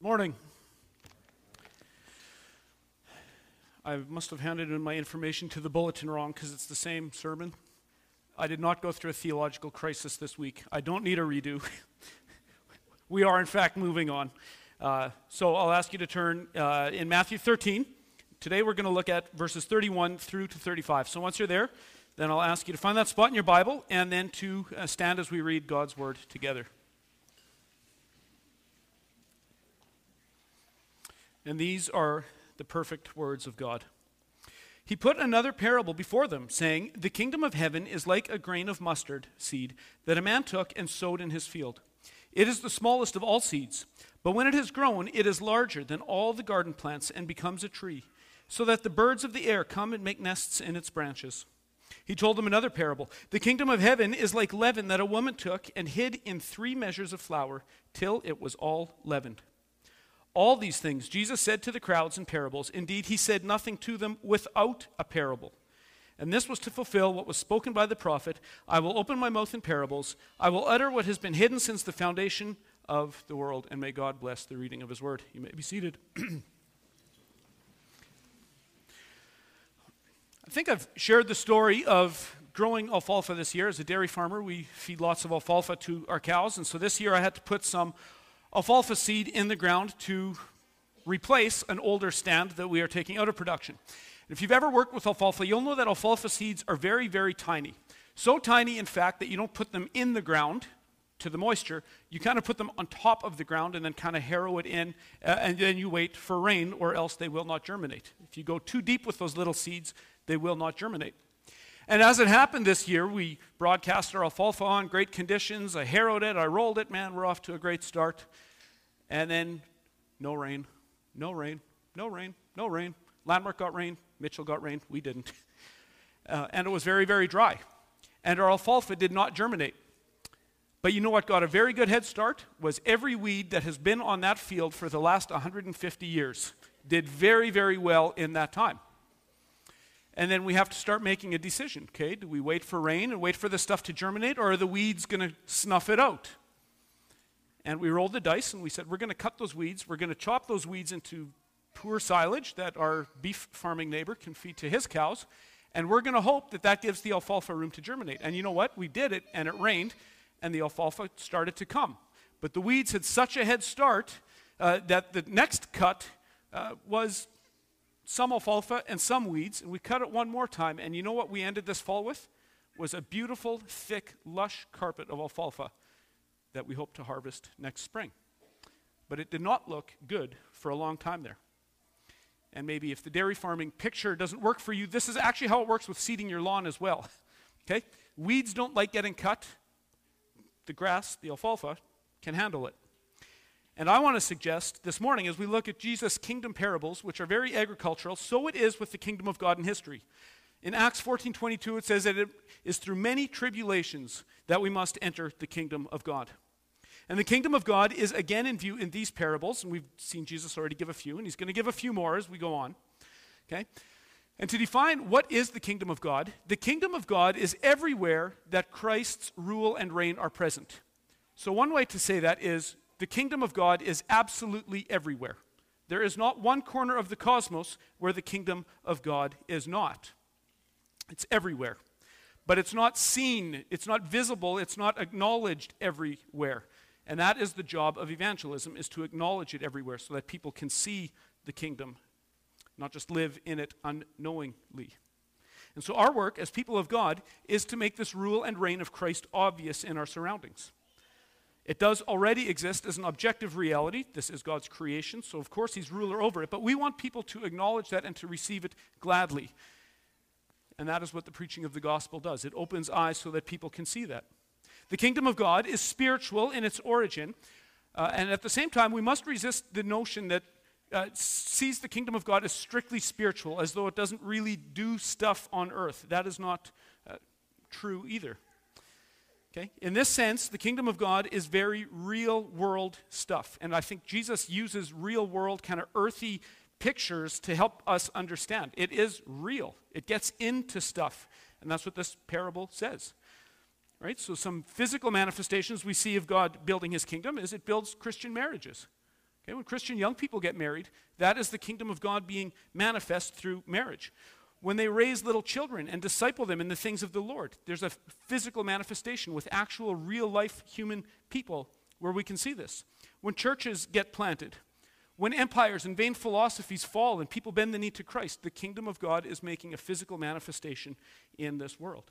Morning. I must have handed in my information to the bulletin wrong because it's the same sermon. I did not go through a theological crisis this week. I don't need a redo. We are, in fact, moving on. So I'll ask you to turn in Matthew 13. Today we're going to look at verses 31 through to 35. So once you're there, then I'll ask you to find that spot in your Bible and then to stand as we read God's Word together. And these are the perfect words of God. He put another parable before them, saying, "The kingdom of heaven is like a grain of mustard seed that a man took and sowed in his field. It is the smallest of all seeds, but when it has grown, it is larger than all the garden plants and becomes a tree, so that the birds of the air come and make nests in its branches." He told them another parable. "The kingdom of heaven is like leaven that a woman took and hid in 3 measures of flour till it was all leavened." All these things Jesus said to the crowds in parables. Indeed, he said nothing to them without a parable. And this was to fulfill what was spoken by the prophet, "I will open my mouth in parables. I will utter what has been hidden since the foundation of the world." And may God bless the reading of his word. You may be seated. I think I've shared the story of growing alfalfa this year. As a dairy farmer, we feed lots of alfalfa to our cows. And so this year I had to put some alfalfa seed in the ground to replace an older stand that we are taking out of production. And if you've ever worked with alfalfa, you'll know that alfalfa seeds are very, very tiny. So tiny, in fact, that you don't put them in the ground to the moisture. You kind of put them on top of the ground and then kind of harrow it in, and then you wait for rain, or else they will not germinate. If you go too deep with those little seeds, they will not germinate. And as it happened this year, we broadcast our alfalfa on great conditions. I harrowed it, I rolled it, man, we're off to a great start. And then no rain. Landmark got rain, Mitchell got rain, we didn't. And it was very, very dry. And our alfalfa did not germinate. But you know what got a very good head start? Was every weed that has been on that field for the last 150 years did very, very well in that time. And then we have to start making a decision, okay? Do we wait for rain and wait for the stuff to germinate, or are the weeds going to snuff it out? And we rolled the dice and we said, we're going to cut those weeds, we're going to chop those weeds into poor silage that our beef farming neighbor can feed to his cows, and we're going to hope that that gives the alfalfa room to germinate. And you know what? We did it, and it rained, and the alfalfa started to come. But the weeds had such a head start that the next cut was some alfalfa and some weeds, and we cut it one more time, and you know what we ended this fall with? Was a beautiful, thick, lush carpet of alfalfa that we hope to harvest next spring. But it did not look good for a long time there. And maybe if the dairy farming picture doesn't work for you, this is actually how it works with seeding your lawn as well. Okay? Weeds don't like getting cut. The grass, the alfalfa, can handle it. And I want to suggest this morning, as we look at Jesus' kingdom parables, which are very agricultural, so it is with the kingdom of God in history. In Acts 14:22, it says that it is through many tribulations that we must enter the kingdom of God. And the kingdom of God is again in view in these parables, and we've seen Jesus already give a few, and he's going to give a few more as we go on. Okay? And to define what is the kingdom of God is everywhere that Christ's rule and reign are present. So one way to say that is, the kingdom of God is absolutely everywhere. There is not one corner of the cosmos where the kingdom of God is not. It's everywhere. But it's not seen, it's not visible, it's not acknowledged everywhere. And that is the job of evangelism, is to acknowledge it everywhere so that people can see the kingdom, not just live in it unknowingly. And so our work as people of God is to make this rule and reign of Christ obvious in our surroundings. It does already exist as an objective reality. This is God's creation, so of course he's ruler over it. But we want people to acknowledge that and to receive it gladly. And that is what the preaching of the gospel does. It opens eyes so that people can see that. The kingdom of God is spiritual in its origin. And at the same time, we must resist the notion that sees the kingdom of God as strictly spiritual, as though it doesn't really do stuff on earth. That is not true either. Okay? In this sense, the kingdom of God is very real-world stuff. And I think Jesus uses real-world, kind of earthy pictures to help us understand. It is real. It gets into stuff. And that's what this parable says. Right? So some physical manifestations we see of God building his kingdom is it builds Christian marriages. Okay, when Christian young people get married, that is the kingdom of God being manifest through marriage. When they raise little children and disciple them in the things of the Lord, there's a physical manifestation with actual real-life human people where we can see this. When churches get planted, when empires and vain philosophies fall and people bend the knee to Christ, the kingdom of God is making a physical manifestation in this world.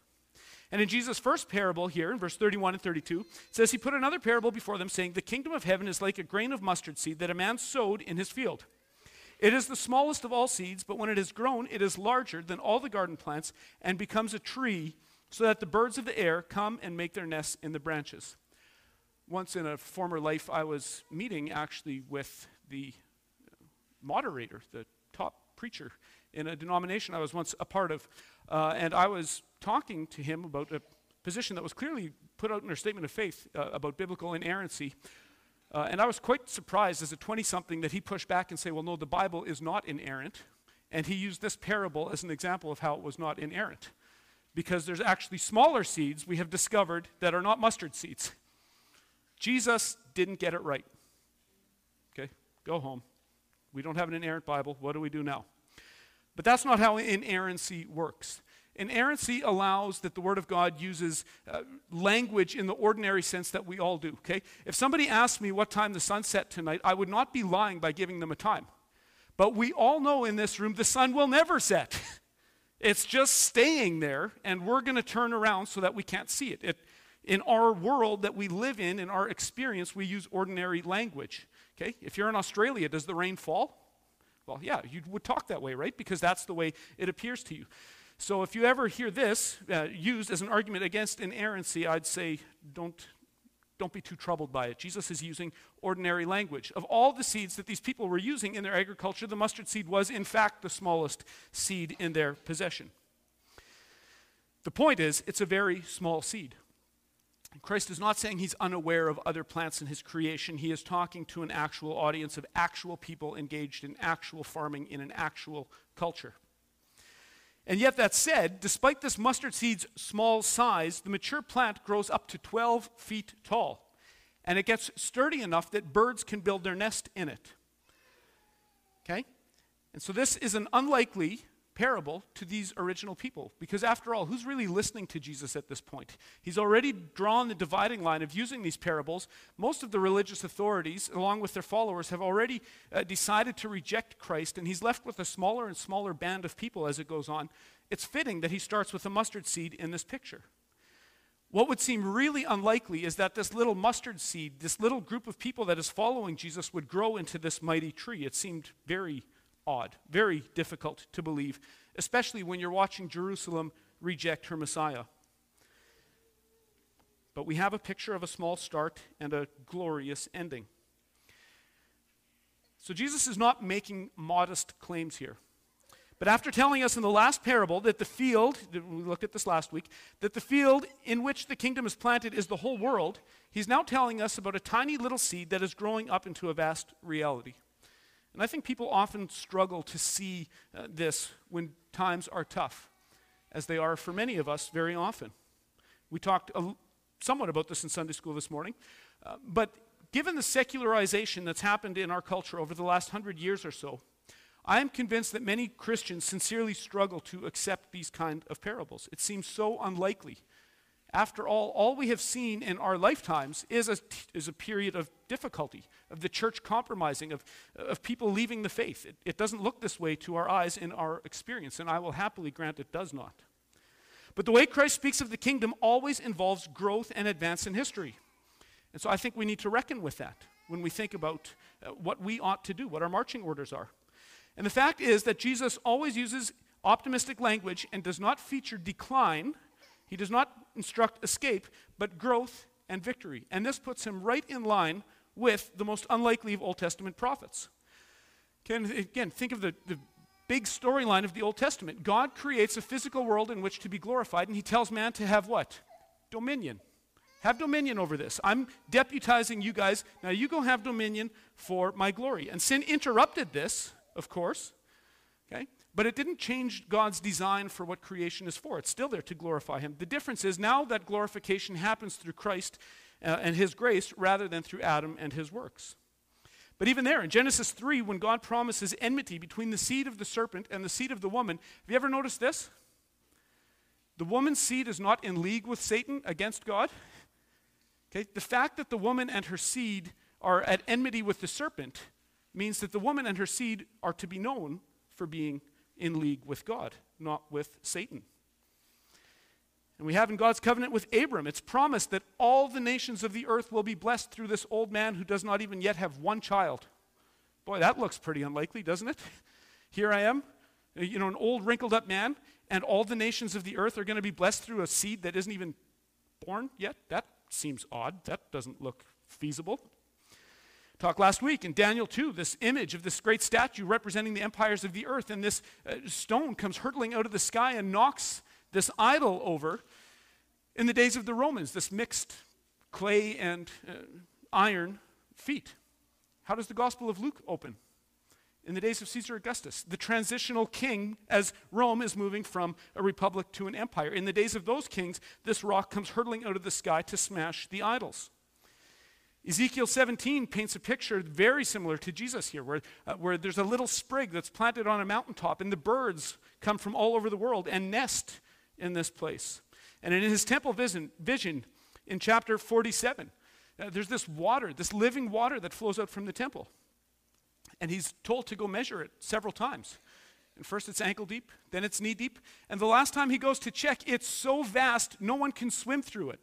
And in Jesus' first parable here, in verse 31 and 32, it says, he put another parable before them, saying, the kingdom of heaven is like a grain of mustard seed that a man sowed in his field. It is the smallest of all seeds, but when it is grown, it is larger than all the garden plants and becomes a tree, so that the birds of the air come and make their nests in the branches. Once in a former life, I was meeting actually with the moderator, the top preacher in a denomination I was once a part of, and I was talking to him about a position that was clearly put out in her statement of faith about biblical inerrancy. And I was quite surprised as a 20-something that he pushed back and said, well, no, the Bible is not inerrant. And he used this parable as an example of how it was not inerrant. Because there's actually smaller seeds we have discovered that are not mustard seeds. Jesus didn't get it right. Okay, go home. We don't have an inerrant Bible. What do we do now? But that's not how inerrancy works. Inerrancy allows that the Word of God uses language in the ordinary sense that we all do, okay? If somebody asked me what time the sun set tonight, I would not be lying by giving them a time. But we all know in this room the sun will never set. It's just staying there, and we're going to turn around so that we can't see it. In our world that we live in our experience, we use ordinary language, okay? If you're in Australia, does the rain fall? Well, yeah, you would talk that way, right? Because that's the way it appears to you. So if you ever hear this used as an argument against inerrancy, I'd say don't be too troubled by it. Jesus is using ordinary language. Of all the seeds that these people were using in their agriculture, the mustard seed was in fact the smallest seed in their possession. The point is, it's a very small seed. Christ is not saying he's unaware of other plants in his creation. He is talking to an actual audience of actual people engaged in actual farming in an actual culture. And yet that said, despite this mustard seed's small size, the mature plant grows up to 12 feet tall. And it gets sturdy enough that birds can build their nest in it. Okay? And so this is an unlikely parable to these original people. Because after all, who's really listening to Jesus at this point? He's already drawn the dividing line of using these parables. Most of the religious authorities, along with their followers, have already decided to reject Christ, and he's left with a smaller and smaller band of people as it goes on. It's fitting that he starts with a mustard seed in this picture. What would seem really unlikely is that this little mustard seed, this little group of people that is following Jesus, would grow into this mighty tree. It seemed very odd, very difficult to believe, especially when you're watching Jerusalem reject her Messiah. But we have a picture of a small start and a glorious ending. So Jesus is not making modest claims here. But after telling us in the last parable that the field, we looked at this last week, that the field in which the kingdom is planted is the whole world, he's now telling us about a tiny little seed that is growing up into a vast reality. And I think people often struggle to see this when times are tough, as they are for many of us very often. We talked somewhat about this in Sunday school this morning, but given the secularization that's happened in our culture over the last 100 years or so, I am convinced that many Christians sincerely struggle to accept these kind of parables. It seems so unlikely. After all we have seen in our lifetimes is a period of difficulty, of the church compromising, of people leaving the faith. It doesn't look this way to our eyes in our experience, and I will happily grant it does not. But the way Christ speaks of the kingdom always involves growth and advance in history. And so I think we need to reckon with that when we think about what we ought to do, what our marching orders are. And the fact is that Jesus always uses optimistic language and does not feature decline. He does not instruct escape, but growth and victory. And this puts him right in line with the most unlikely of Old Testament prophets. Again, think of the big storyline of the Old Testament. God creates a physical world in which to be glorified, and he tells man to have what? Dominion. Have dominion over this. I'm deputizing you guys. Now you go have dominion for my glory. And sin interrupted this, of course. Okay? But it didn't change God's design for what creation is for. It's still there to glorify him. The difference is now that glorification happens through Christ and his grace rather than through Adam and his works. But even there, in Genesis 3, when God promises enmity between the seed of the serpent and the seed of the woman, have you ever noticed this? The woman's seed is not in league with Satan against God. Okay? The fact that the woman and her seed are at enmity with the serpent means that the woman and her seed are to be known for being in league with God, not with Satan. And we have in God's covenant with Abram, it's promised that all the nations of the earth will be blessed through this old man who does not even yet have one child. Boy, that looks pretty unlikely, doesn't it? Here I am, you know, an old wrinkled up man, and all the nations of the earth are going to be blessed through a seed that isn't even born yet? That seems odd. That doesn't look feasible. Talked last week in Daniel 2, this image of this great statue representing the empires of the earth, and this stone comes hurtling out of the sky and knocks this idol over. In the days of the Romans, this mixed clay and iron feet. How does the Gospel of Luke open? In the days of Caesar Augustus, the transitional king, as Rome is moving from a republic to an empire. In the days of those kings, this rock comes hurtling out of the sky to smash the idols. Ezekiel 17 paints a picture very similar to Jesus here, where there's a little sprig that's planted on a mountaintop, and the birds come from all over the world and nest in this place. And in his temple vision in chapter 47, there's this water, this living water that flows out from the temple. And he's told to go measure it several times. And first it's ankle deep, then it's knee deep. And the last time he goes to check, it's so vast, no one can swim through it.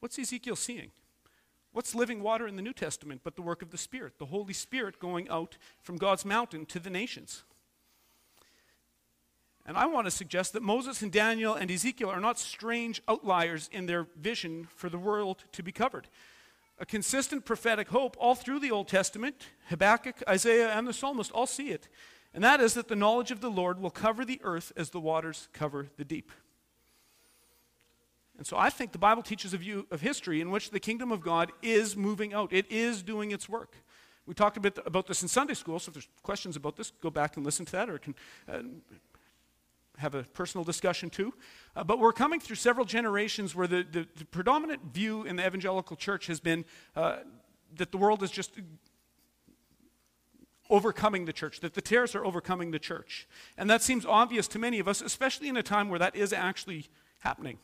What's Ezekiel seeing? What's living water in the New Testament but the work of the Spirit, the Holy Spirit going out from God's mountain to the nations? And I want to suggest that Moses and Daniel and Ezekiel are not strange outliers in their vision for the world to be covered. A consistent prophetic hope all through the Old Testament, Habakkuk, Isaiah, and the psalmist all see it. And that is that the knowledge of the Lord will cover the earth as the waters cover the deep. And so I think the Bible teaches a view of history in which the kingdom of God is moving out. It is doing its work. We talked a bit about this in Sunday school, so if there's questions about this, go back and listen to that, or can have a personal discussion too. But we're coming through several generations where the predominant view in the evangelical church has been that the world is just overcoming the church, that the terrorists are overcoming the church. And that seems obvious to many of us, especially in a time where that is actually happening.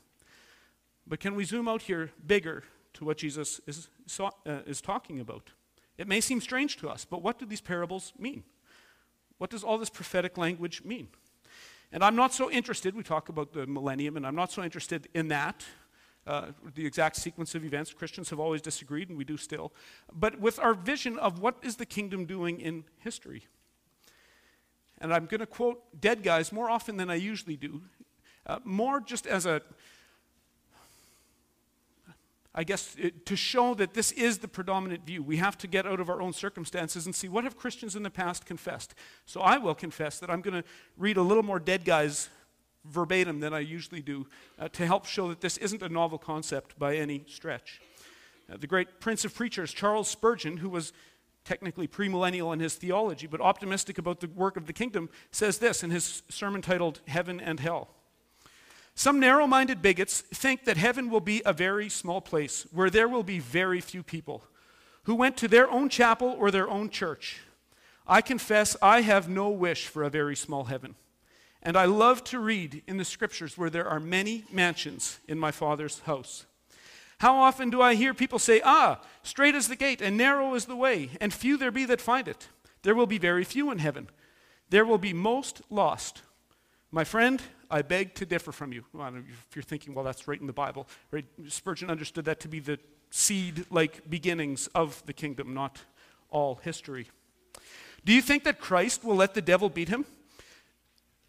But can we zoom out here bigger to what Jesus is talking about? It may seem strange to us, but what do these parables mean? What does all this prophetic language mean? And I'm not so interested, we talk about the millennium, and I'm not so interested in that, the exact sequence of events. Christians have always disagreed, and we do still. But with our vision of what is the kingdom doing in history. And I'm going to quote dead guys more often than I usually do, more just as a... I guess, to show that this is the predominant view. We have to get out of our own circumstances and see what have Christians in the past confessed. So I will confess that I'm going to read a little more dead guys verbatim than I usually do to help show that this isn't a novel concept by any stretch. The great prince of preachers, Charles Spurgeon, who was technically premillennial in his theology but optimistic about the work of the kingdom, says this in his sermon titled Heaven and Hell. Some narrow-minded bigots think that heaven will be a very small place where there will be very few people who went to their own chapel or their own church. I confess I have no wish for a very small heaven, and I love to read in the scriptures where there are many mansions in my Father's house. How often do I hear people say, straight is the gate and narrow is the way, and few there be that find it. There will be very few in heaven. There will be most lost. My friend, I beg to differ from you. Well, if you're thinking, well, that's right in the Bible. Right? Spurgeon understood that to be the seed-like beginnings of the kingdom, not all history. Do you think that Christ will let the devil beat him?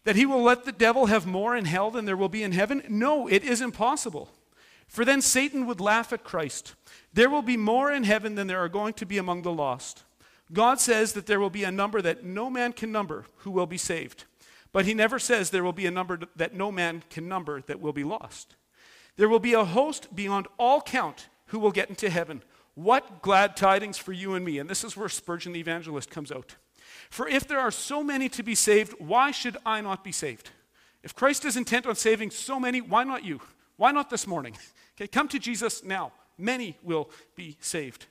That he will let the devil have more in hell than there will be in heaven? No, it is impossible. For then Satan would laugh at Christ. There will be more in heaven than there are going to be among the lost. God says that there will be a number that no man can number who will be saved. But he never says there will be a number that no man can number that will be lost. There will be a host beyond all count who will get into heaven. What glad tidings for you and me. And this is where Spurgeon the evangelist comes out. For if there are so many to be saved, why should I not be saved? If Christ is intent on saving so many, why not you? Why not this morning? Okay, come to Jesus now. Many will be saved.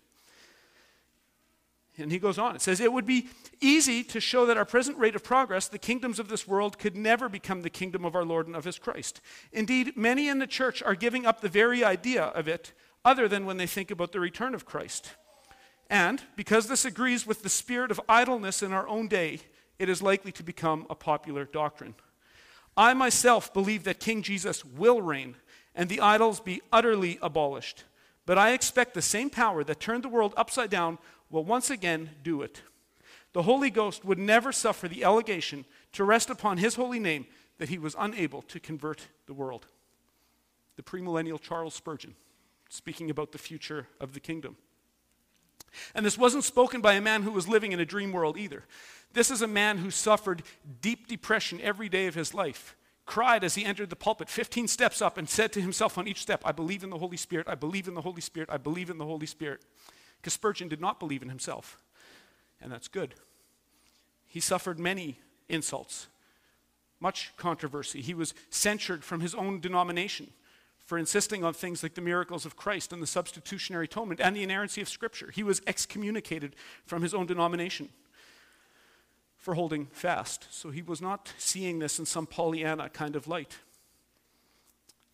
And he goes on. It says, it would be easy to show that our present rate of progress, the kingdoms of this world, could never become the kingdom of our Lord and of his Christ. Indeed, many in the church are giving up the very idea of it, other than when they think about the return of Christ. And because this agrees with the spirit of idleness in our own day, it is likely to become a popular doctrine. I myself believe that King Jesus will reign and the idols be utterly abolished. But I expect the same power that turned the world upside down will once again do it. The Holy Ghost would never suffer the allegation to rest upon his holy name that he was unable to convert the world. The premillennial Charles Spurgeon, speaking about the future of the kingdom. And this wasn't spoken by a man who was living in a dream world either. This is a man who suffered deep depression every day of his life, cried as he entered the pulpit 15 steps up and said to himself on each step, I believe in the Holy Spirit, I believe in the Holy Spirit, I believe in the Holy Spirit. Because Spurgeon did not believe in himself, and that's good. He suffered many insults, much controversy. He was censured from his own denomination for insisting on things like the miracles of Christ and the substitutionary atonement and the inerrancy of Scripture. He was excommunicated from his own denomination for holding fast. So he was not seeing this in some Pollyanna kind of light.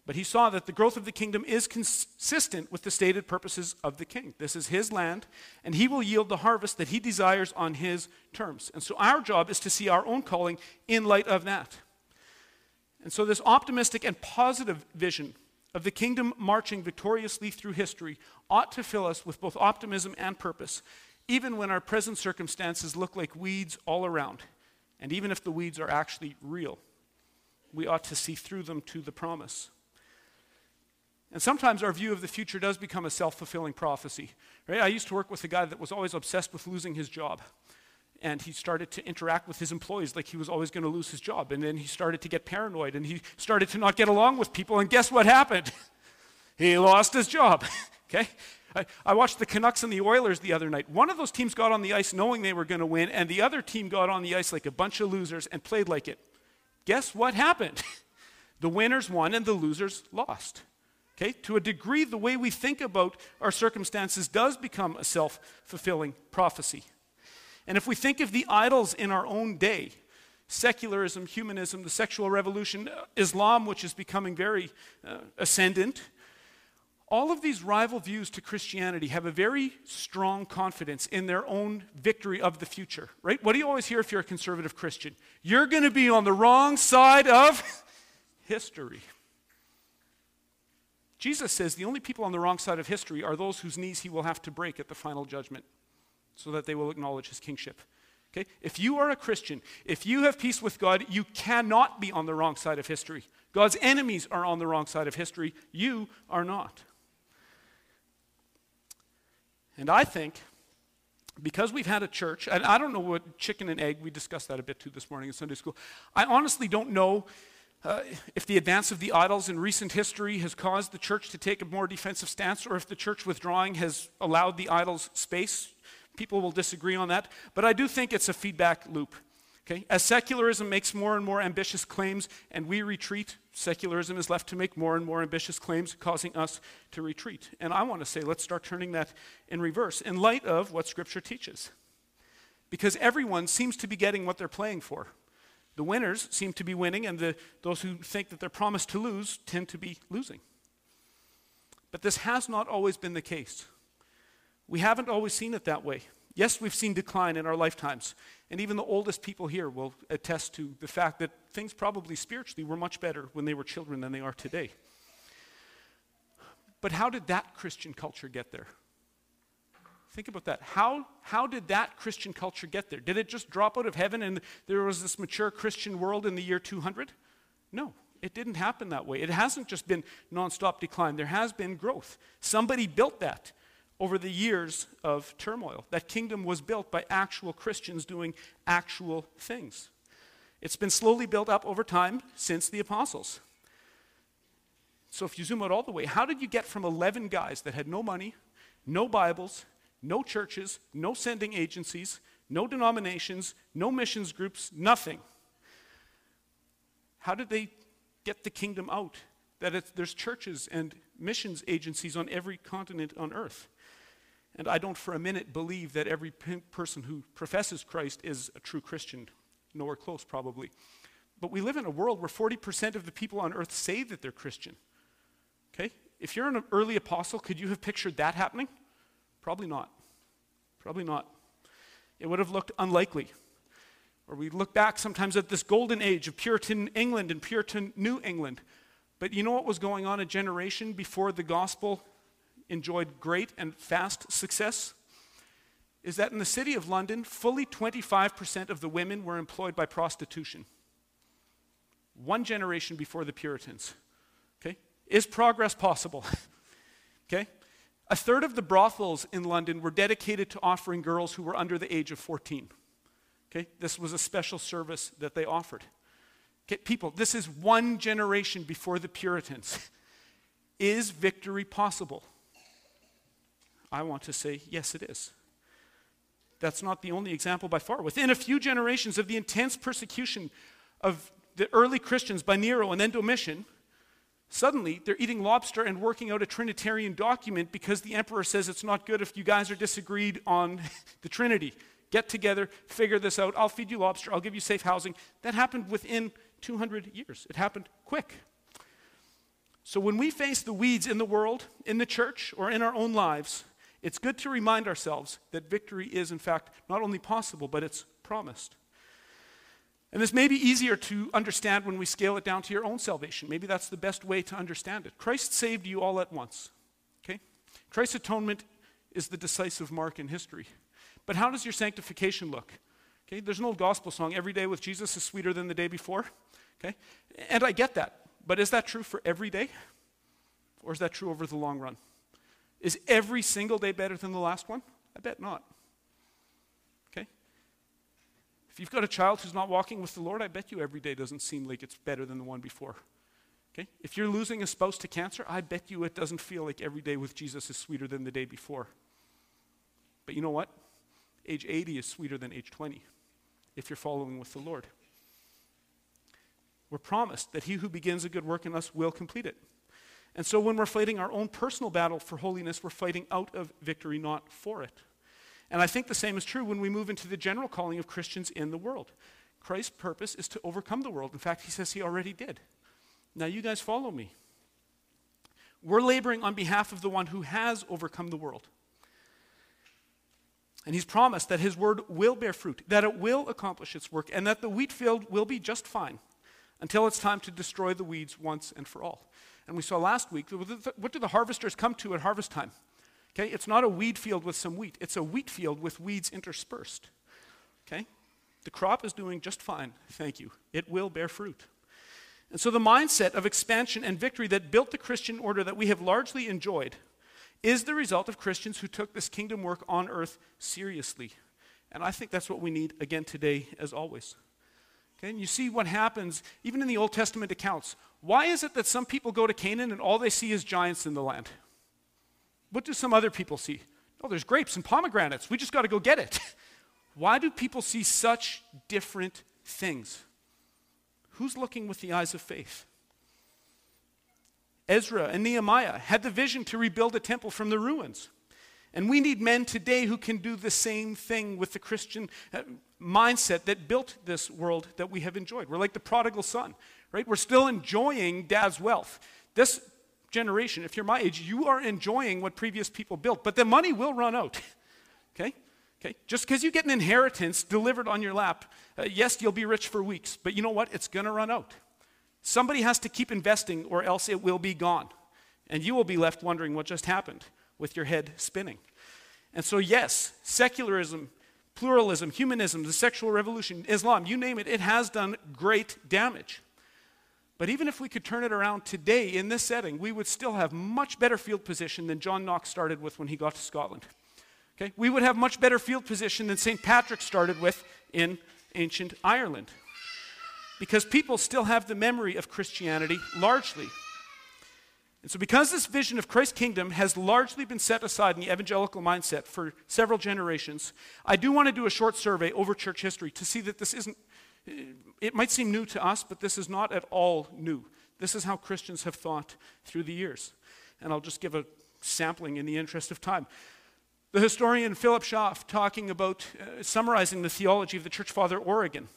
But he saw that the growth of the kingdom is consistent with the stated purposes of the king. This is his land, and he will yield the harvest that he desires on his terms. And so our job is to see our own calling in light of that. And so this optimistic and positive vision of the kingdom marching victoriously through history ought to fill us with both optimism and purpose, even when our present circumstances look like weeds all around, and even if the weeds are actually real. We ought to see through them to the promise. And sometimes our view of the future does become a self-fulfilling prophecy, right? I used to work with a guy that was always obsessed with losing his job. And he started to interact with his employees like he was always going to lose his job. And then he started to get paranoid, and he started to not get along with people. And guess what happened? He lost his job, okay? I watched the Canucks and the Oilers the other night. One of those teams got on the ice knowing they were going to win, and the other team got on the ice like a bunch of losers and played like it. Guess what happened? The winners won and the losers lost. Okay, to a degree, the way we think about our circumstances does become a self-fulfilling prophecy. And if we think of the idols in our own day, secularism, humanism, the sexual revolution, Islam, which is becoming very ascendant, all of these rival views to Christianity have a very strong confidence in their own victory of the future, right? What do you always hear if you're a conservative Christian? You're going to be on the wrong side of history. Jesus says the only people on the wrong side of history are those whose knees he will have to break at the final judgment so that they will acknowledge his kingship. Okay? If you are a Christian, if you have peace with God, you cannot be on the wrong side of history. God's enemies are on the wrong side of history. You are not. And I think because we've had a church, and I don't know what chicken and egg, we discussed that a bit too this morning in Sunday school. I honestly don't know if the advance of the idols in recent history has caused the church to take a more defensive stance, or if the church withdrawing has allowed the idols space. People will disagree on that, but I do think it's a feedback loop. Okay? As secularism makes more and more ambitious claims and we retreat, secularism is left to make more and more ambitious claims, causing us to retreat. And I want to say, let's start turning that in reverse in light of what Scripture teaches. Because everyone seems to be getting what they're playing for. The winners seem to be winning, and those who think that they're promised to lose tend to be losing. But this has not always been the case. We haven't always seen it that way. Yes, we've seen decline in our lifetimes, and even the oldest people here will attest to the fact that things probably spiritually were much better when they were children than they are today. But how did that Christian culture get there? Think about that. How did that Christian culture get there? Did it just drop out of heaven and there was this mature Christian world in the year 200? No, it didn't happen that way. It hasn't just been nonstop decline. There has been growth. Somebody built that over the years of turmoil. That kingdom was built by actual Christians doing actual things. It's been slowly built up over time since the apostles. So if you zoom out all the way, how did you get from 11 guys that had no money, no Bibles, no churches, no sending agencies, no denominations, no missions groups, nothing? How did they get the kingdom out? There's churches and missions agencies on every continent on earth. And I don't for a minute believe that every person who professes Christ is a true Christian, nowhere close probably. But we live in a world where 40% of the people on earth say that they're Christian. Okay? If you're an early apostle, could you have pictured that happening? Probably not. Probably not. It would have looked unlikely. Or we look back sometimes at this golden age of Puritan England and Puritan New England. But you know what was going on a generation before the gospel enjoyed great and fast success? Is that in the city of London, fully 25% of the women were employed by prostitution. One generation before the Puritans. Okay? Is progress possible? Okay? A third of the brothels in London were dedicated to offering girls who were under the age of 14. Okay? This was a special service that they offered. Okay, people, this is one generation before the Puritans. Is victory possible? I want to say, yes, it is. That's not the only example by far. Within a few generations of the intense persecution of the early Christians by Nero and then Domitian, suddenly they're eating lobster and working out a Trinitarian document because the emperor says it's not good if you guys are disagreed on the Trinity. Get together, figure this out, I'll feed you lobster, I'll give you safe housing. That happened within 200 years. It happened quick. So when we face the weeds in the world, in the church, or in our own lives, it's good to remind ourselves that victory is, in fact, not only possible, but it's promised. And this may be easier to understand when we scale it down to your own salvation. Maybe that's the best way to understand it. Christ saved you all at once. Okay? Christ's atonement is the decisive mark in history. But how does your sanctification look? Okay, there's an old gospel song, every day with Jesus is sweeter than the day before. Okay, and I get that, but is that true for every day? Or is that true over the long run? Is every single day better than the last one? I bet not. Okay, if you've got a child who's not walking with the Lord, I bet you every day doesn't seem like it's better than the one before. Okay, if you're losing a spouse to cancer, I bet you it doesn't feel like every day with Jesus is sweeter than the day before. But you know what? Age 80 is sweeter than age 20 if you're following with the Lord. We're promised that he who begins a good work in us will complete it. And so when we're fighting our own personal battle for holiness, we're fighting out of victory, not for it. And I think the same is true when we move into the general calling of Christians in the world. Christ's purpose is to overcome the world. In fact, he says he already did. Now you guys follow me. We're laboring on behalf of the one who has overcome the world. And he's promised that his word will bear fruit, that it will accomplish its work, and that the wheat field will be just fine until it's time to destroy the weeds once and for all. And we saw last week, what do the harvesters come to at harvest time? Okay, it's not a weed field with some wheat. It's a wheat field with weeds interspersed. Okay, the crop is doing just fine, thank you. It will bear fruit. And so the mindset of expansion and victory that built the Christian order that we have largely enjoyed is the result of Christians who took this kingdom work on earth seriously. And I think that's what we need again today, as always. Okay, and you see what happens, even in the Old Testament accounts. Why is it that some people go to Canaan and all they see is giants in the land? What do some other people see? Oh, there's grapes and pomegranates. We just got to go get it. Why do people see such different things? Who's looking with the eyes of faith? Ezra and Nehemiah had the vision to rebuild a temple from the ruins. And we need men today who can do the same thing with the Christian mindset that built this world that we have enjoyed. We're like the prodigal son, right? We're still enjoying dad's wealth. This generation, if you're my age, you are enjoying what previous people built, but the money will run out, okay? Okay. Just because you get an inheritance delivered on your lap, yes, you'll be rich for weeks, but you know what? It's going to run out. Somebody has to keep investing or else it will be gone. And you will be left wondering what just happened with your head spinning. And so yes, secularism, pluralism, humanism, the sexual revolution, Islam, you name it, it has done great damage. But even if we could turn it around today in this setting, we would still have much better field position than John Knox started with when he got to Scotland. Okay? We would have much better field position than St. Patrick started with in ancient Ireland. Because people still have the memory of Christianity, largely. And so because this vision of Christ's kingdom has largely been set aside in the evangelical mindset for several generations, I do want to do a short survey over church history to see that this isn't, it might seem new to us, but this is not at all new. This is how Christians have thought through the years. And I'll just give a sampling in the interest of time. The historian Philip Schaff, talking about, summarizing the theology of the church father Origen,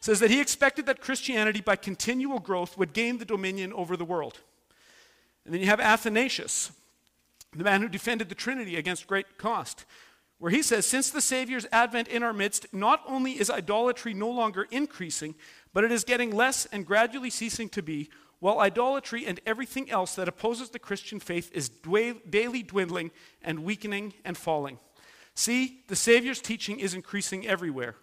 says that he expected that Christianity by continual growth would gain the dominion over the world. And then you have Athanasius, the man who defended the Trinity against great cost, where he says, since the Savior's advent in our midst, not only is idolatry no longer increasing, but it is getting less and gradually ceasing to be, while idolatry and everything else that opposes the Christian faith is daily dwindling and weakening and falling. See, the Savior's teaching is increasing everywhere.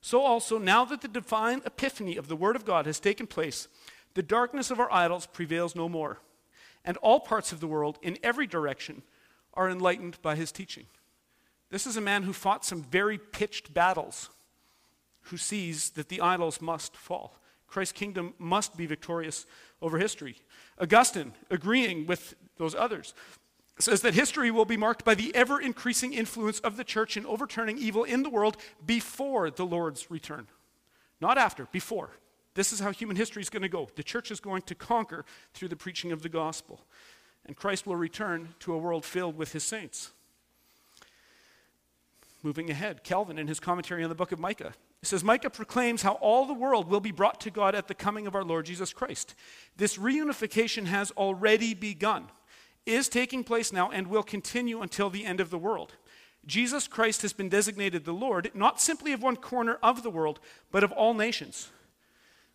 So also, now that the divine epiphany of the Word of God has taken place, the darkness of our idols prevails no more. And all parts of the world, in every direction, are enlightened by his teaching. This is a man who fought some very pitched battles, who sees that the idols must fall. Christ's kingdom must be victorious over history. Augustine, agreeing with those others, says that history will be marked by the ever-increasing influence of the church in overturning evil in the world before the Lord's return. Not after, before. This is how human history is going to go. The church is going to conquer through the preaching of the gospel. And Christ will return to a world filled with his saints. Moving ahead, Calvin, in his commentary on the book of Micah, says, Micah proclaims how all the world will be brought to God at the coming of our Lord Jesus Christ. This reunification has already begun, is taking place now, and will continue until the end of the world. Jesus Christ has been designated the Lord, not simply of one corner of the world, but of all nations.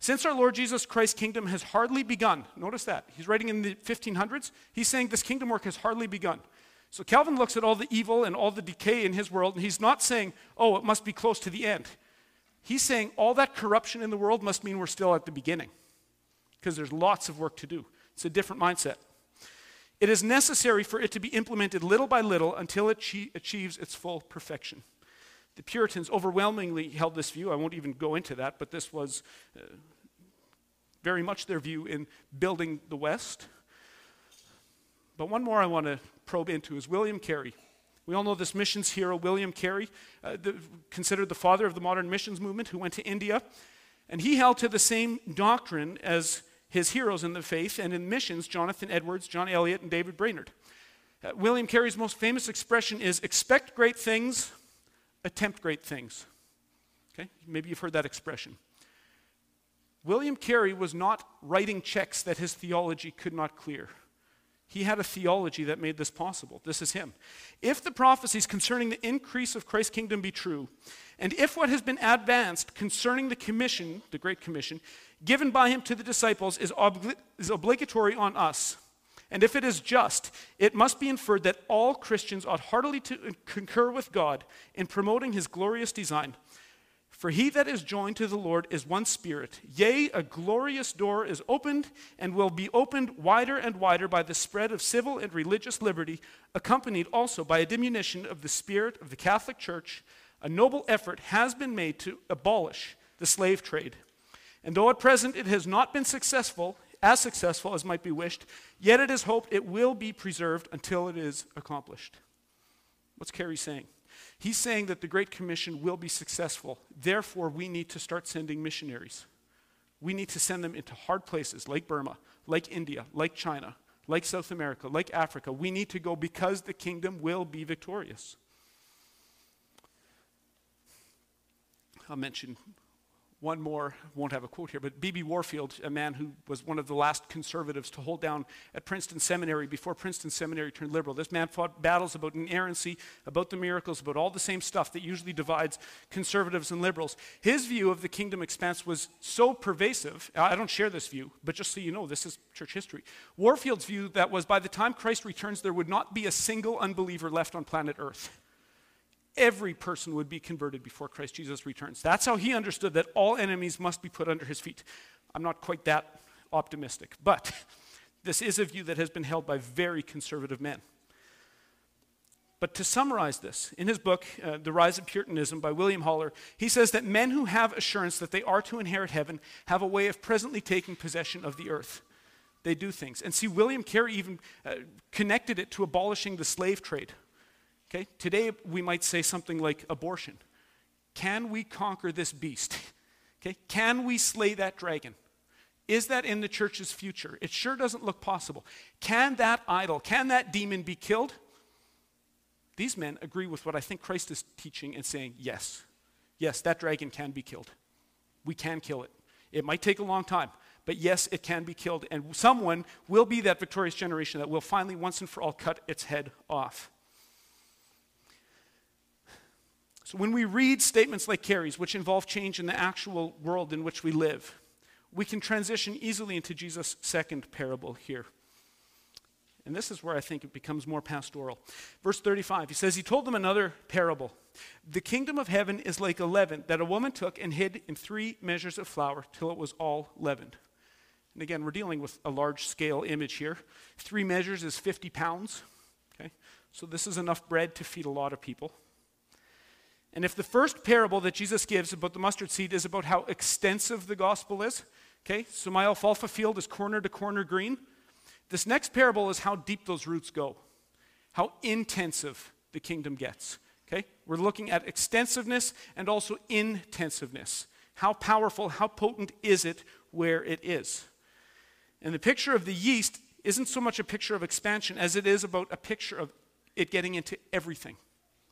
Since our Lord Jesus Christ's kingdom has hardly begun, notice that, he's writing in the 1500s, he's saying this kingdom work has hardly begun. So Calvin looks at all the evil and all the decay in his world, and he's not saying, oh, it must be close to the end. He's saying all that corruption in the world must mean we're still at the beginning, because there's lots of work to do. It's a different mindset. It is necessary for it to be implemented little by little until it achieves its full perfection. The Puritans overwhelmingly held this view. I won't even go into that, but this was very much their view in building the West. But one more I want to probe into is William Carey. We all know this missions hero, William Carey, considered the father of the modern missions movement, who went to India. And he held to the same doctrine as his heroes in the faith and in missions, Jonathan Edwards, John Eliot, and David Brainerd. William Carey's most famous expression is, expect great things, attempt great things. Okay? Maybe you've heard that expression. William Carey was not writing checks that his theology could not clear. He had a theology that made this possible. This is him. If the prophecies concerning the increase of Christ's kingdom be true, and if what has been advanced concerning the commission, the Great Commission, given by him to the disciples is obligatory on us, and if it is just, it must be inferred that all Christians ought heartily to concur with God in promoting his glorious design. For he that is joined to the Lord is one spirit. Yea, a glorious door is opened and will be opened wider and wider by the spread of civil and religious liberty, accompanied also by a diminution of the spirit of the Catholic Church. A noble effort has been made to abolish the slave trade. And though at present it has not been successful as might be wished, yet it is hoped it will be preserved until it is accomplished. What's Carey saying? He's saying that the Great Commission will be successful. Therefore, we need to start sending missionaries. We need to send them into hard places like Burma, like India, like China, like South America, like Africa. We need to go because the kingdom will be victorious. I'll mention one more, won't have a quote here, but B.B. Warfield, a man who was one of the last conservatives to hold down at Princeton Seminary before Princeton Seminary turned liberal. This man fought battles about inerrancy, about the miracles, about all the same stuff that usually divides conservatives and liberals. His view of the kingdom expanse was so pervasive, I don't share this view, but just so you know, this is church history. Warfield's view that was by the time Christ returns, there would not be a single unbeliever left on planet Earth. Every person would be converted before Christ Jesus returns. That's how he understood that all enemies must be put under his feet. I'm not quite that optimistic, but this is a view that has been held by very conservative men. But to summarize this, in his book, The Rise of Puritanism by William Haller, he says that men who have assurance that they are to inherit heaven have a way of presently taking possession of the earth. They do things. And see, William Carey even connected it to abolishing the slave trade. Okay? Today, we might say something like abortion. Can we conquer this beast? Okay? Can we slay that dragon? Is that in the church's future? It sure doesn't look possible. Can that idol, can that demon be killed? These men agree with what I think Christ is teaching and saying, yes. Yes, that dragon can be killed. We can kill it. It might take a long time, but yes, it can be killed. And someone will be that victorious generation that will finally, once and for all, cut its head off. So when we read statements like Carey's, which involve change in the actual world in which we live, we can transition easily into Jesus' second parable here. And this is where I think it becomes more pastoral. Verse 35, he says, he told them another parable. The kingdom of heaven is like a leaven that a woman took and hid in 3 measures of flour till it was all leavened. And again, we're dealing with a large-scale image here. 3 measures is 50 pounds. Okay? So this is enough bread to feed a lot of people. And if the first parable that Jesus gives about the mustard seed is about how extensive the gospel is, okay, so my alfalfa field is corner to corner green, this next parable is how deep those roots go, how intensive the kingdom gets, okay? We're looking at extensiveness and also intensiveness. How powerful, how potent is it where it is? And the picture of the yeast isn't so much a picture of expansion as it is about a picture of it getting into everything.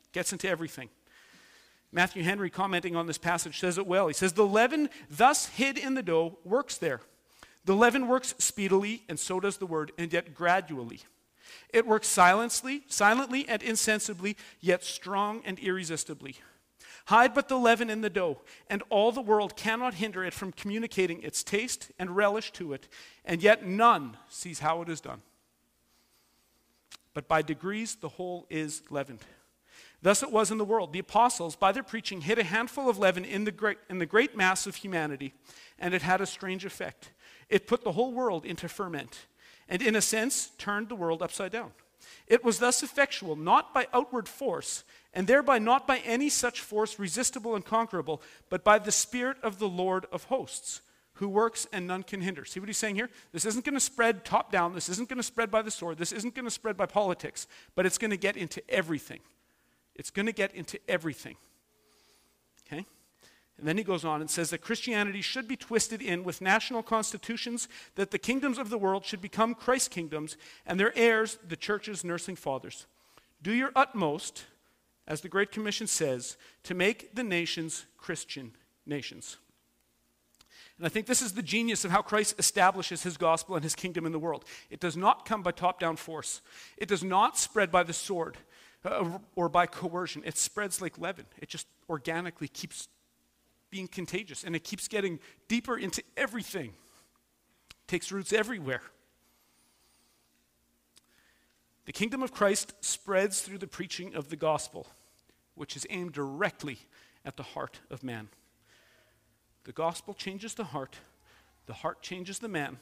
It gets into everything. Matthew Henry, commenting on this passage, says it well. He says, the leaven thus hid in the dough works there. The leaven works speedily, and so does the word, and yet gradually. It works silently and insensibly, yet strong and irresistibly. Hide but the leaven in the dough, and all the world cannot hinder it from communicating its taste and relish to it, and yet none sees how it is done. But by degrees the whole is leavened. Thus it was in the world. The apostles, by their preaching, hid a handful of leaven in the great mass of humanity, and it had a strange effect. It put the whole world into ferment, and in a sense, turned the world upside down. It was thus effectual, not by outward force, and thereby not by any such force resistible and conquerable, but by the Spirit of the Lord of hosts, who works and none can hinder. See what he's saying here? This isn't going to spread top down. This isn't going to spread by the sword. This isn't going to spread by politics, but it's going to get into everything. It's going to get into everything, okay? And then he goes on and says that Christianity should be twisted in with national constitutions, that the kingdoms of the world should become Christ's kingdoms, and their heirs, the church's nursing fathers. Do your utmost, as the Great Commission says, to make the nations Christian nations. And I think this is the genius of how Christ establishes his gospel and his kingdom in the world. It does not come by top-down force. It does not spread by the sword. Or by coercion. It spreads like leaven. It just organically keeps being contagious, and it keeps getting deeper into everything. It takes roots everywhere. The kingdom of Christ spreads through the preaching of the gospel, which is aimed directly at the heart of man. The gospel changes the heart changes the man,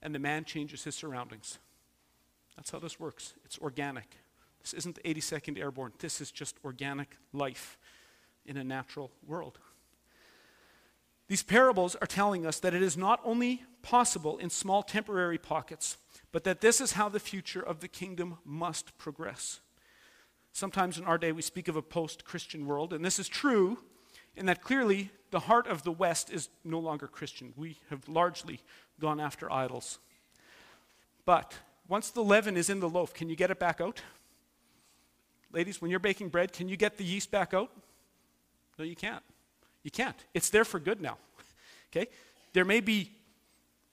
and the man changes his surroundings. That's how this works. It's organic. This isn't the 82nd Airborne. This is just organic life in a natural world. These parables are telling us that it is not only possible in small temporary pockets, but that this is how the future of the kingdom must progress. Sometimes in our day we speak of a post-Christian world, and this is true in that clearly the heart of the West is no longer Christian. We have largely gone after idols. But once the leaven is in the loaf, can you get it back out? Ladies, when you're baking bread, can you get the yeast back out? No, you can't. You can't. It's there for good now. Okay? There may be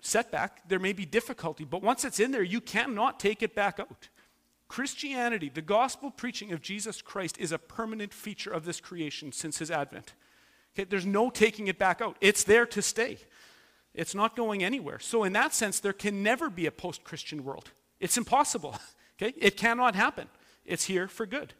setback, there may be difficulty, but once it's in there, you cannot take it back out. Christianity, the gospel preaching of Jesus Christ, is a permanent feature of this creation since his advent. Okay? There's no taking it back out. It's there to stay. It's not going anywhere. So in that sense, there can never be a post-Christian world. It's impossible. Okay? It cannot happen. It's here for good.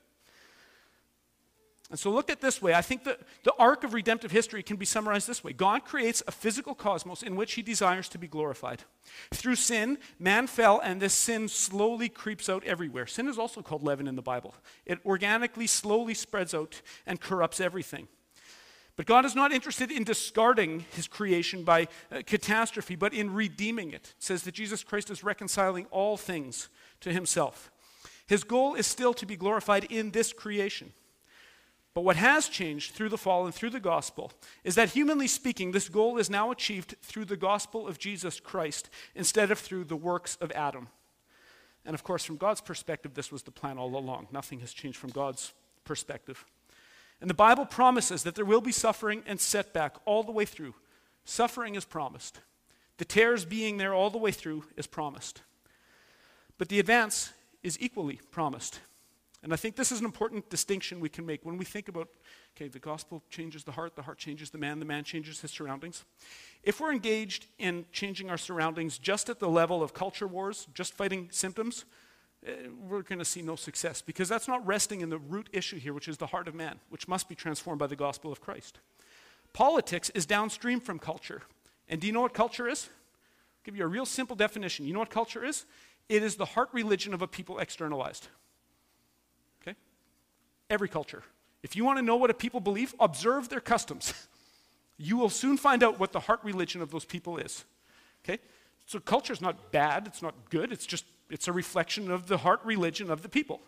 And so look at this way. I think the arc of redemptive history can be summarized this way. God creates a physical cosmos in which he desires to be glorified. Through sin, man fell, and this sin slowly creeps out everywhere. Sin is also called leaven in the Bible. It organically, slowly spreads out and corrupts everything. But God is not interested in discarding his creation by catastrophe, but in redeeming it. It says that Jesus Christ is reconciling all things to himself. His goal is still to be glorified in this creation. But what has changed through the fall and through the gospel is that, humanly speaking, this goal is now achieved through the gospel of Jesus Christ instead of through the works of Adam. And of course, from God's perspective, this was the plan all along. Nothing has changed from God's perspective. And the Bible promises that there will be suffering and setback all the way through. Suffering is promised. The tears being there all the way through is promised. But the advance is equally promised. And I think this is an important distinction we can make when we think about, okay, the gospel changes the heart changes the man changes his surroundings. If we're engaged in changing our surroundings just at the level of culture wars, just fighting symptoms, we're going to see no success, because that's not resting in the root issue here, which is the heart of man, which must be transformed by the gospel of Christ. Politics is downstream from culture. And do you know what culture is? I'll give you a real simple definition. You know what culture is? It is the heart religion of a people externalized. Okay? Every culture. If you want to know what a people believe, observe their customs. You will soon find out what the heart religion of those people is. Okay? So culture is not bad, it's not good, it's a reflection of the heart religion of the people.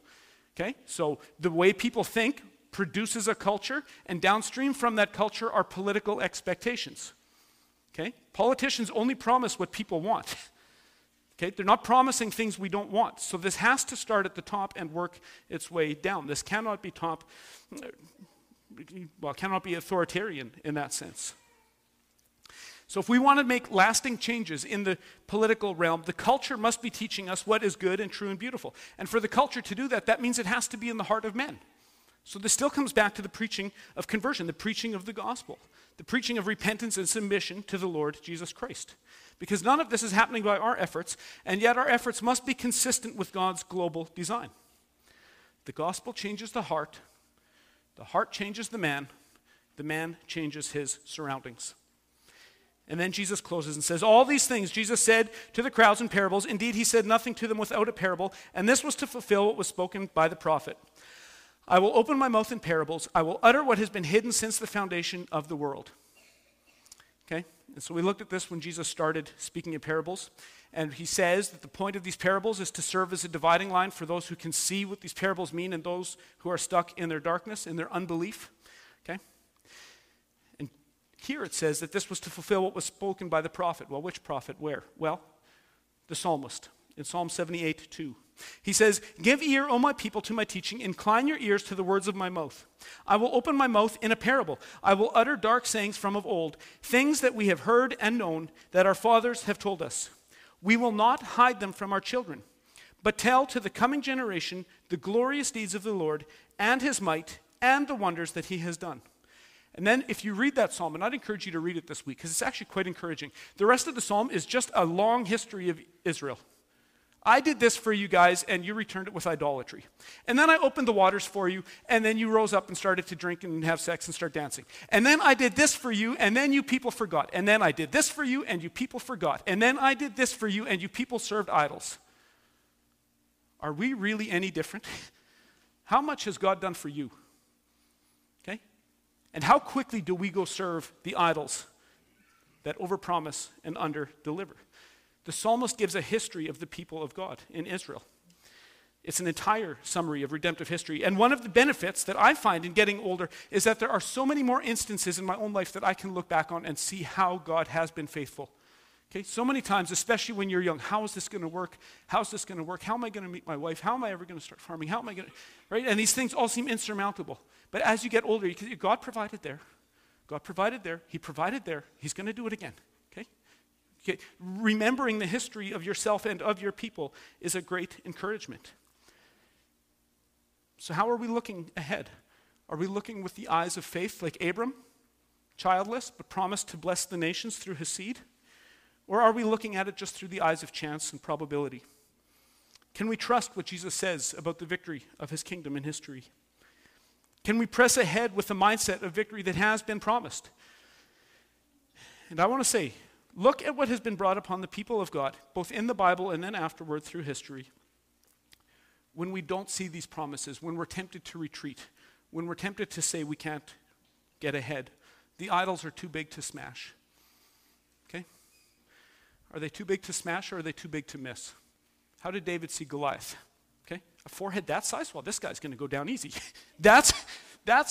Okay? So the way people think produces a culture, and downstream from that culture are political expectations. Okay? Politicians only promise what people want. Okay? They're not promising things we don't want. So this has to start at the top and work its way down. This cannot be cannot be authoritarian in that sense. So if we want to make lasting changes in the political realm, the culture must be teaching us what is good and true and beautiful. And for the culture to do that, that means it has to be in the heart of men. So this still comes back to the preaching of conversion, the preaching of the gospel, the preaching of repentance and submission to the Lord Jesus Christ. Because none of this is happening by our efforts, and yet our efforts must be consistent with God's global design. The gospel changes the heart changes the man changes his surroundings. And then Jesus closes and says, all these things Jesus said to the crowds in parables. Indeed, he said nothing to them without a parable, and this was to fulfill what was spoken by the prophet. I will open my mouth in parables. I will utter what has been hidden since the foundation of the world. Okay? And so we looked at this when Jesus started speaking in parables. And he says that the point of these parables is to serve as a dividing line for those who can see what these parables mean and those who are stuck in their darkness, in their unbelief. Okay? And here it says that this was to fulfill what was spoken by the prophet. Well, which prophet? Where? Well, the psalmist. In Psalm 78:2. He says, give ear, O my people, to my teaching. Incline your ears to the words of my mouth. I will open my mouth in a parable. I will utter dark sayings from of old, things that we have heard and known, that our fathers have told us. We will not hide them from our children, but tell to the coming generation the glorious deeds of the Lord and his might and the wonders that he has done. And then if you read that psalm, and I'd encourage you to read it this week because it's actually quite encouraging. The rest of the psalm is just a long history of Israel. I did this for you guys, and you returned it with idolatry. And then I opened the waters for you, and then you rose up and started to drink and have sex and start dancing. And then I did this for you, and then you people forgot. And then I did this for you, and you people forgot. And then I did this for you, and you people served idols. Are we really any different? How much has God done for you? Okay? And how quickly do we go serve the idols that overpromise and underdeliver? The psalmist gives a history of the people of God in Israel. It's an entire summary of redemptive history. And one of the benefits that I find in getting older is that there are so many more instances in my own life that I can look back on and see how God has been faithful. Okay, so many times, especially when you're young, how is this going to work? How's this going to work? How am I going to meet my wife? How am I ever going to start farming? How am I going to, right? And these things all seem insurmountable. But as you get older, you can, God provided there. God provided there. He provided there. He's going to do it again. Okay. Remembering the history of yourself and of your people is a great encouragement. So how are we looking ahead? Are we looking with the eyes of faith like Abram, childless, but promised to bless the nations through his seed? Or are we looking at it just through the eyes of chance and probability? Can we trust what Jesus says about the victory of his kingdom in history? Can we press ahead with the mindset of victory that has been promised? And I want to say, look at what has been brought upon the people of God, both in the Bible and then afterward through history, when we don't see these promises, when we're tempted to retreat, when we're tempted to say we can't get ahead. The idols are too big to smash. Okay? Are they too big to smash or are they too big to miss? How did David see Goliath? Okay? A forehead that size? Well, this guy's going to go down easy. That's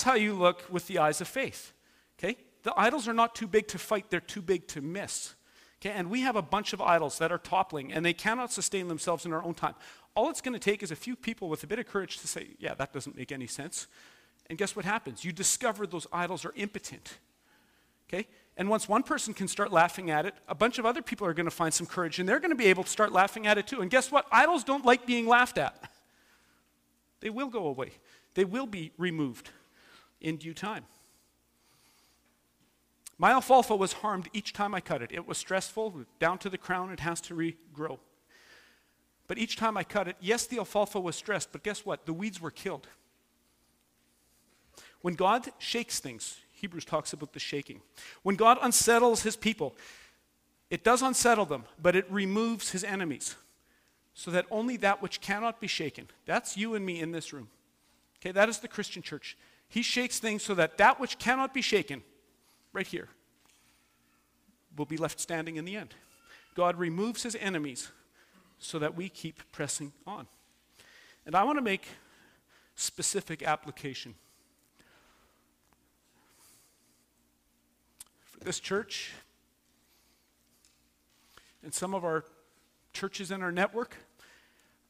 how you look with the eyes of faith. Okay? The idols are not too big to fight, they're too big to miss. Okay? And we have a bunch of idols that are toppling, and they cannot sustain themselves in our own time. all it's going to take is a few people with a bit of courage to say, yeah, that doesn't make any sense. And guess what happens? You discover those idols are impotent. Okay? And once one person can start laughing at it, a bunch of other people are going to find some courage, and they're going to be able to start laughing at it too. And guess what? Idols don't like being laughed at. They will go away. They will be removed in due time. My alfalfa was harmed each time I cut it. It was stressful. Down to the crown, it has to regrow. But each time I cut it, yes, the alfalfa was stressed, but guess what? The weeds were killed. When God shakes things, Hebrews talks about the shaking. When God unsettles his people, it does unsettle them, but it removes his enemies so that only that which cannot be shaken, that's you and me in this room. Okay, that is the Christian church. He shakes things so that that which cannot be shaken, right here, will be left standing in the end. God removes his enemies so that we keep pressing on. And I want to make specific application. This church and some of our churches in our network,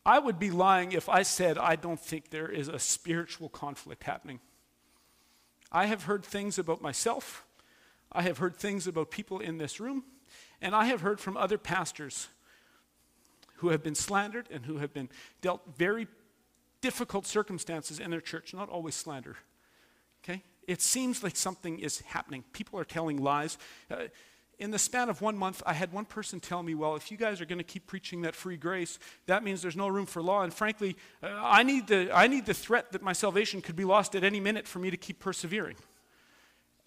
I would be lying if I said I don't think there is a spiritual conflict happening. I have heard things about myself, I have heard things about people in this room, and I have heard from other pastors who have been slandered and who have been dealt very difficult circumstances in their church, not always slander, okay? It seems like something is happening. People are telling lies. In the span of 1 month, I had one person tell me, well, if you guys are going to keep preaching that free grace, that means there's no room for law. And frankly, I need the threat that my salvation could be lost at any minute for me to keep persevering.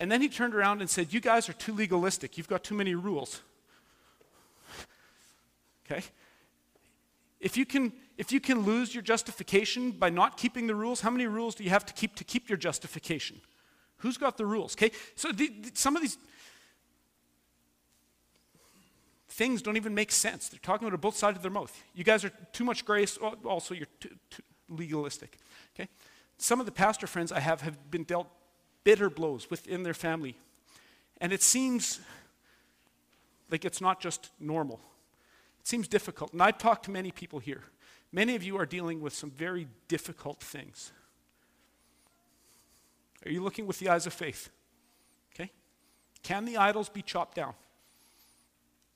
And then he turned around and said, you guys are too legalistic. You've got too many rules. Okay? If you can lose your justification by not keeping the rules, how many rules do you have to keep your justification? Who's got the rules? Okay, so some of these things don't even make sense. They're talking about both sides of their mouth. You guys are too much grace, also you're too legalistic. Okay, some of the pastor friends I have been dealt bitter blows within their family, and it seems like it's not just normal. It seems difficult, and I've talked to many people here. Many of you are dealing with some very difficult things. Are you looking with the eyes of faith? Okay? Can the idols be chopped down?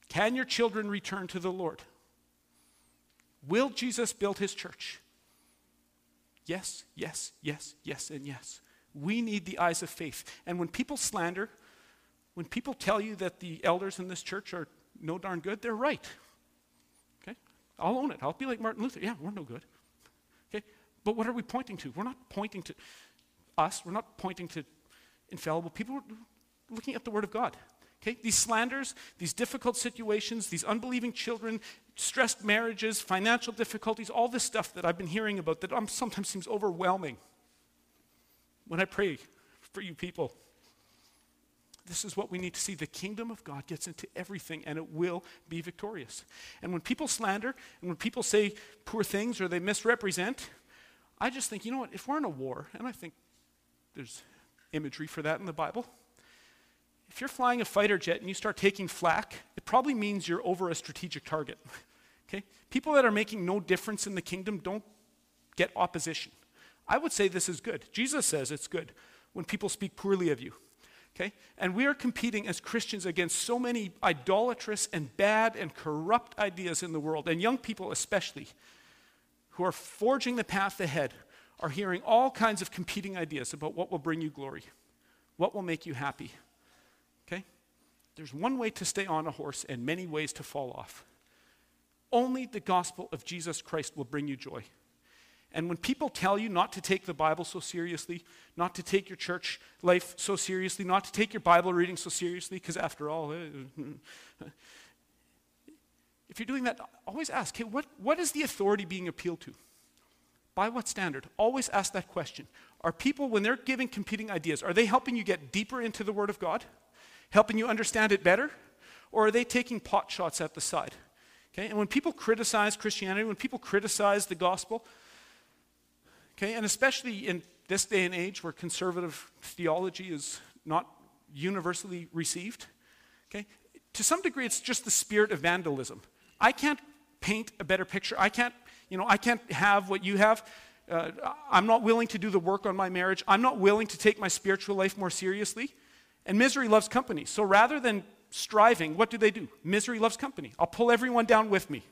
Can your children return to the Lord? Will Jesus build his church? Yes, yes, yes, yes, and yes. We need the eyes of faith. And when people slander, when people tell you that the elders in this church are no darn good, they're right. Okay? I'll own it. I'll be like Martin Luther. Yeah, we're no good. Okay? But what are we pointing to? We're not pointing to us. We're not pointing to infallible people. We're looking at the Word of God. Okay? These slanders, these difficult situations, these unbelieving children, stressed marriages, financial difficulties, all this stuff that I've been hearing about that sometimes seems overwhelming. When I pray for you people, this is what we need to see. The kingdom of God gets into everything, and it will be victorious. And when people slander, and when people say poor things or they misrepresent, I just think, you know what, if we're in a war, and I think there's imagery for that in the Bible, if you're flying a fighter jet and you start taking flak, it probably means you're over a strategic target. Okay? People that are making no difference in the kingdom don't get opposition. I would say this is good. Jesus says it's good when people speak poorly of you. Okay? And we are competing as Christians against so many idolatrous and bad and corrupt ideas in the world, and young people especially, who are forging the path ahead, are hearing all kinds of competing ideas about what will bring you glory, what will make you happy. Okay? There's one way to stay on a horse and many ways to fall off. Only the gospel of Jesus Christ will bring you joy. And when people tell you not to take the Bible so seriously, not to take your church life so seriously, not to take your Bible reading so seriously, because after all, if you're doing that, always ask, hey, what is the authority being appealed to? By what standard? Always ask that question. Are people, when they're giving competing ideas, are they helping you get deeper into the Word of God? Helping you understand it better? Or are they taking pot shots at the side? Okay? And when people criticize Christianity, when people criticize the gospel, okay, and especially in this day and age where conservative theology is not universally received, okay, to some degree it's just the spirit of vandalism. I can't paint a better picture. I can't you know, I can't have what you have. I'm not willing to do the work on my marriage. I'm not willing to take my spiritual life more seriously. And misery loves company. So rather than striving, what do? Misery loves company. I'll pull everyone down with me.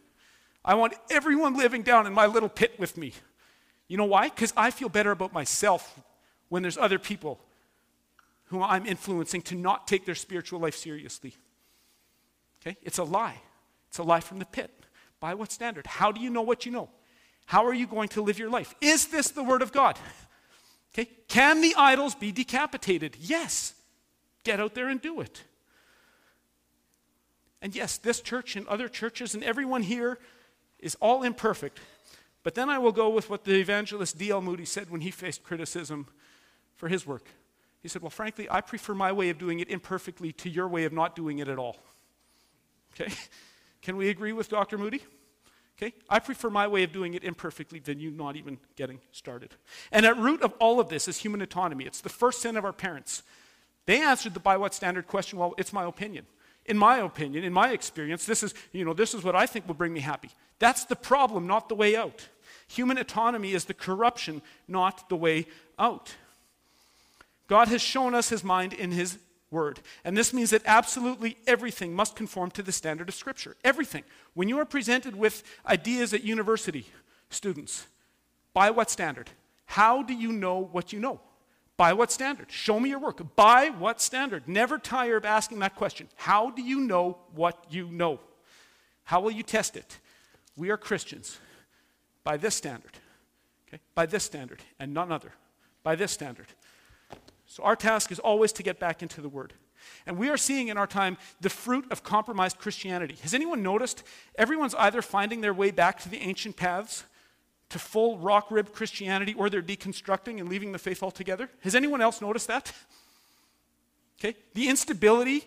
I want everyone living down in my little pit with me. You know why? Because I feel better about myself when there's other people who I'm influencing to not take their spiritual life seriously. Okay? It's a lie. It's a lie from the pit. By what standard? How do you know what you know? How are you going to live your life? Is this the Word of God? Okay? Can the idols be decapitated? Yes. Get out there and do it. And yes, this church and other churches and everyone here is all imperfect. But then I will go with what the evangelist D.L. Moody said when he faced criticism for his work. He said, well, frankly, I prefer my way of doing it imperfectly to your way of not doing it at all. Okay? Can we agree with Dr. Moody? Okay? I prefer my way of doing it imperfectly than you not even getting started. And at root of all of this is human autonomy. It's the first sin of our parents. They answered the by what standard question, well, it's my opinion. In my opinion, in my experience, this is what I think will bring me happy. That's the problem, not the way out. Human autonomy is the corruption, not the way out. God has shown us his mind in his word. And this means that absolutely everything must conform to the standard of Scripture. Everything. When you are presented with ideas at university, students, by what standard? How do you know what you know? By what standard? Show me your work. By what standard? Never tire of asking that question. How do you know what you know? How will you test it? We are Christians. By this standard. Okay? By this standard and none other. By this standard. So our task is always to get back into the Word. And we are seeing in our time the fruit of compromised Christianity. Has anyone noticed? Everyone's either finding their way back to the ancient paths, to full rock-ribbed Christianity, or they're deconstructing and leaving the faith altogether. Has anyone else noticed that? Okay? The instability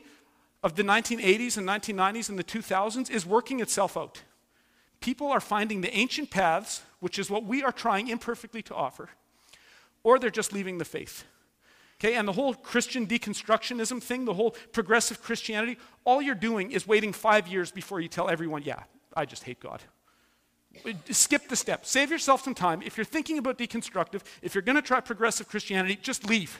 of the 1980s and 1990s and the 2000s is working itself out. People are finding the ancient paths, which is what we are trying imperfectly to offer, or they're just leaving the faith. Okay, and the whole Christian deconstructionism thing, the whole progressive Christianity, all you're doing is waiting 5 years before you tell everyone, yeah, I just hate God. Skip the step. Save yourself some time. If you're thinking about deconstructive, if you're going to try progressive Christianity, just leave.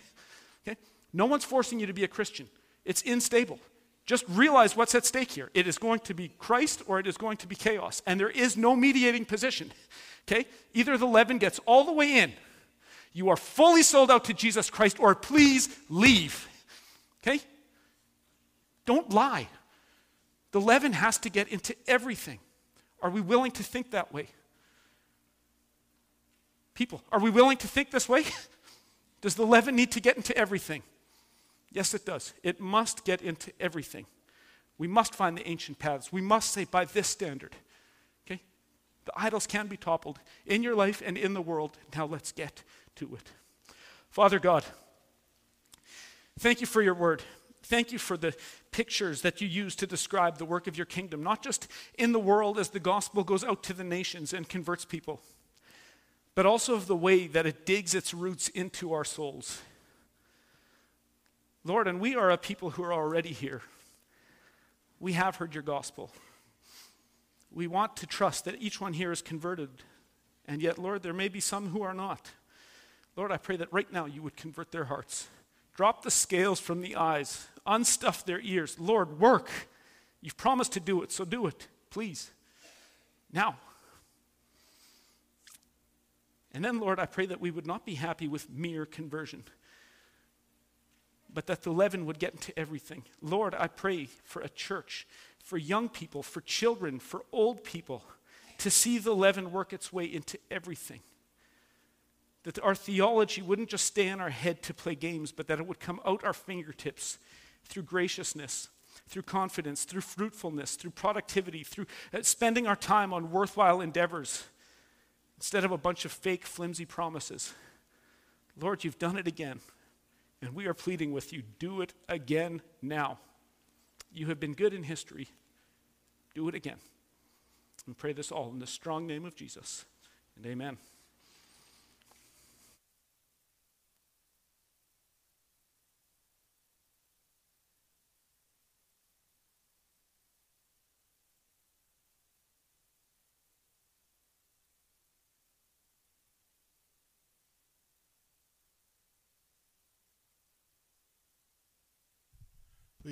Okay? No one's forcing you to be a Christian. It's unstable. Just realize what's at stake here. It is going to be Christ or it is going to be chaos. And there is no mediating position. Okay? Either the leaven gets all the way in, you are fully sold out to Jesus Christ, or please leave. Okay? Don't lie. The leaven has to get into everything. Are we willing to think that way? People, are we willing to think this way? Does the leaven need to get into everything? Yes, it does. It must get into everything. We must find the ancient paths. We must say, by this standard. Okay? The idols can be toppled in your life and in the world. Now let's get to it. Father God, thank you for your word. Thank you for the pictures that you use to describe the work of your kingdom, not just in the world as the gospel goes out to the nations and converts people, but also of the way that it digs its roots into our souls. Lord, and we are a people who are already here. We have heard your gospel. We want to trust that each one here is converted, and yet, Lord, there may be some who are not. Lord, I pray that right now you would convert their hearts. Drop the scales from the eyes. Unstuff their ears. Lord, work. You've promised to do it, so do it, please. Now. And then, Lord, I pray that we would not be happy with mere conversion, but that the leaven would get into everything. Lord, I pray for a church, for young people, for children, for old people, to see the leaven work its way into everything. That our theology wouldn't just stay in our head to play games, but that it would come out our fingertips through graciousness, through confidence, through fruitfulness, through productivity, through spending our time on worthwhile endeavors instead of a bunch of fake, flimsy promises. Lord, you've done it again, and we are pleading with you, do it again now. You have been good in history. Do it again. And pray this all in the strong name of Jesus, and amen. Please stand as we sing. I learned this morning that if you're under 40, you probably won't know this song. So if you're over 40, you have to sing doubly loud. Onward, Christian soldiers, marching as to war, with the cross of Jesus going on before. Christ the royal master leads against the foe. Forward into battle, saves banners go. Onward, Christian soldiers, marching as to war, with the cross of Jesus going on before. At the sign of triumph, Satan's host are free. On the Christian soldiers go to victory. Hell's foundations quiver at the shout of praise. Fathers lift their voices, louder anthems raise. Onward, Christian soldiers, marching as to war, with the cross of Jesus going on before. Like a mighty army, praise the Church of God. Colors we are cheering, with the saints of triumph. We are not divided, all one body way, one in hope and doctrine, one in charity. Onward, Christian soldiers, marching as to war, with the cross of Jesus going on before. Onward, the people, join our happy song, and with ours your voices in the triumph sound. Glory, love, and honor unto Christ the King, lives through countless ages, let an angel sing. Onward, Christian soldiers, marching as to war, with the cross of Jesus going on before.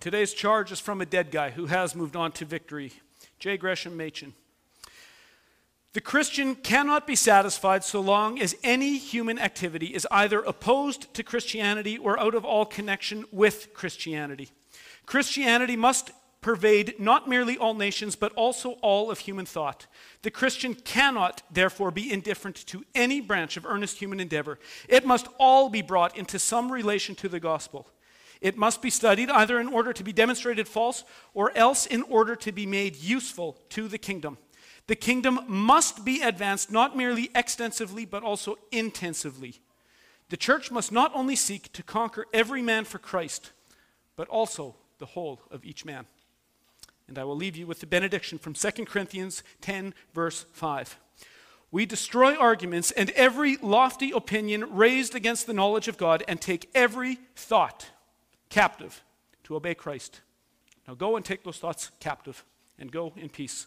Today's charge is from a dead guy who has moved on to victory, J. Gresham Machen. The Christian cannot be satisfied so long as any human activity is either opposed to Christianity or out of all connection with Christianity. Christianity must pervade not merely all nations, but also all of human thought. The Christian cannot, therefore, be indifferent to any branch of earnest human endeavor. It must all be brought into some relation to the gospel. It must be studied either in order to be demonstrated false, or else in order to be made useful to the kingdom. The kingdom must be advanced not merely extensively, but also intensively. The church must not only seek to conquer every man for Christ, but also the whole of each man. And I will leave you with the benediction from 2 Corinthians 10, verse 5. We destroy arguments and every lofty opinion raised against the knowledge of God, and take every thought captive to obey Christ. Now go and take those thoughts captive, and go in peace.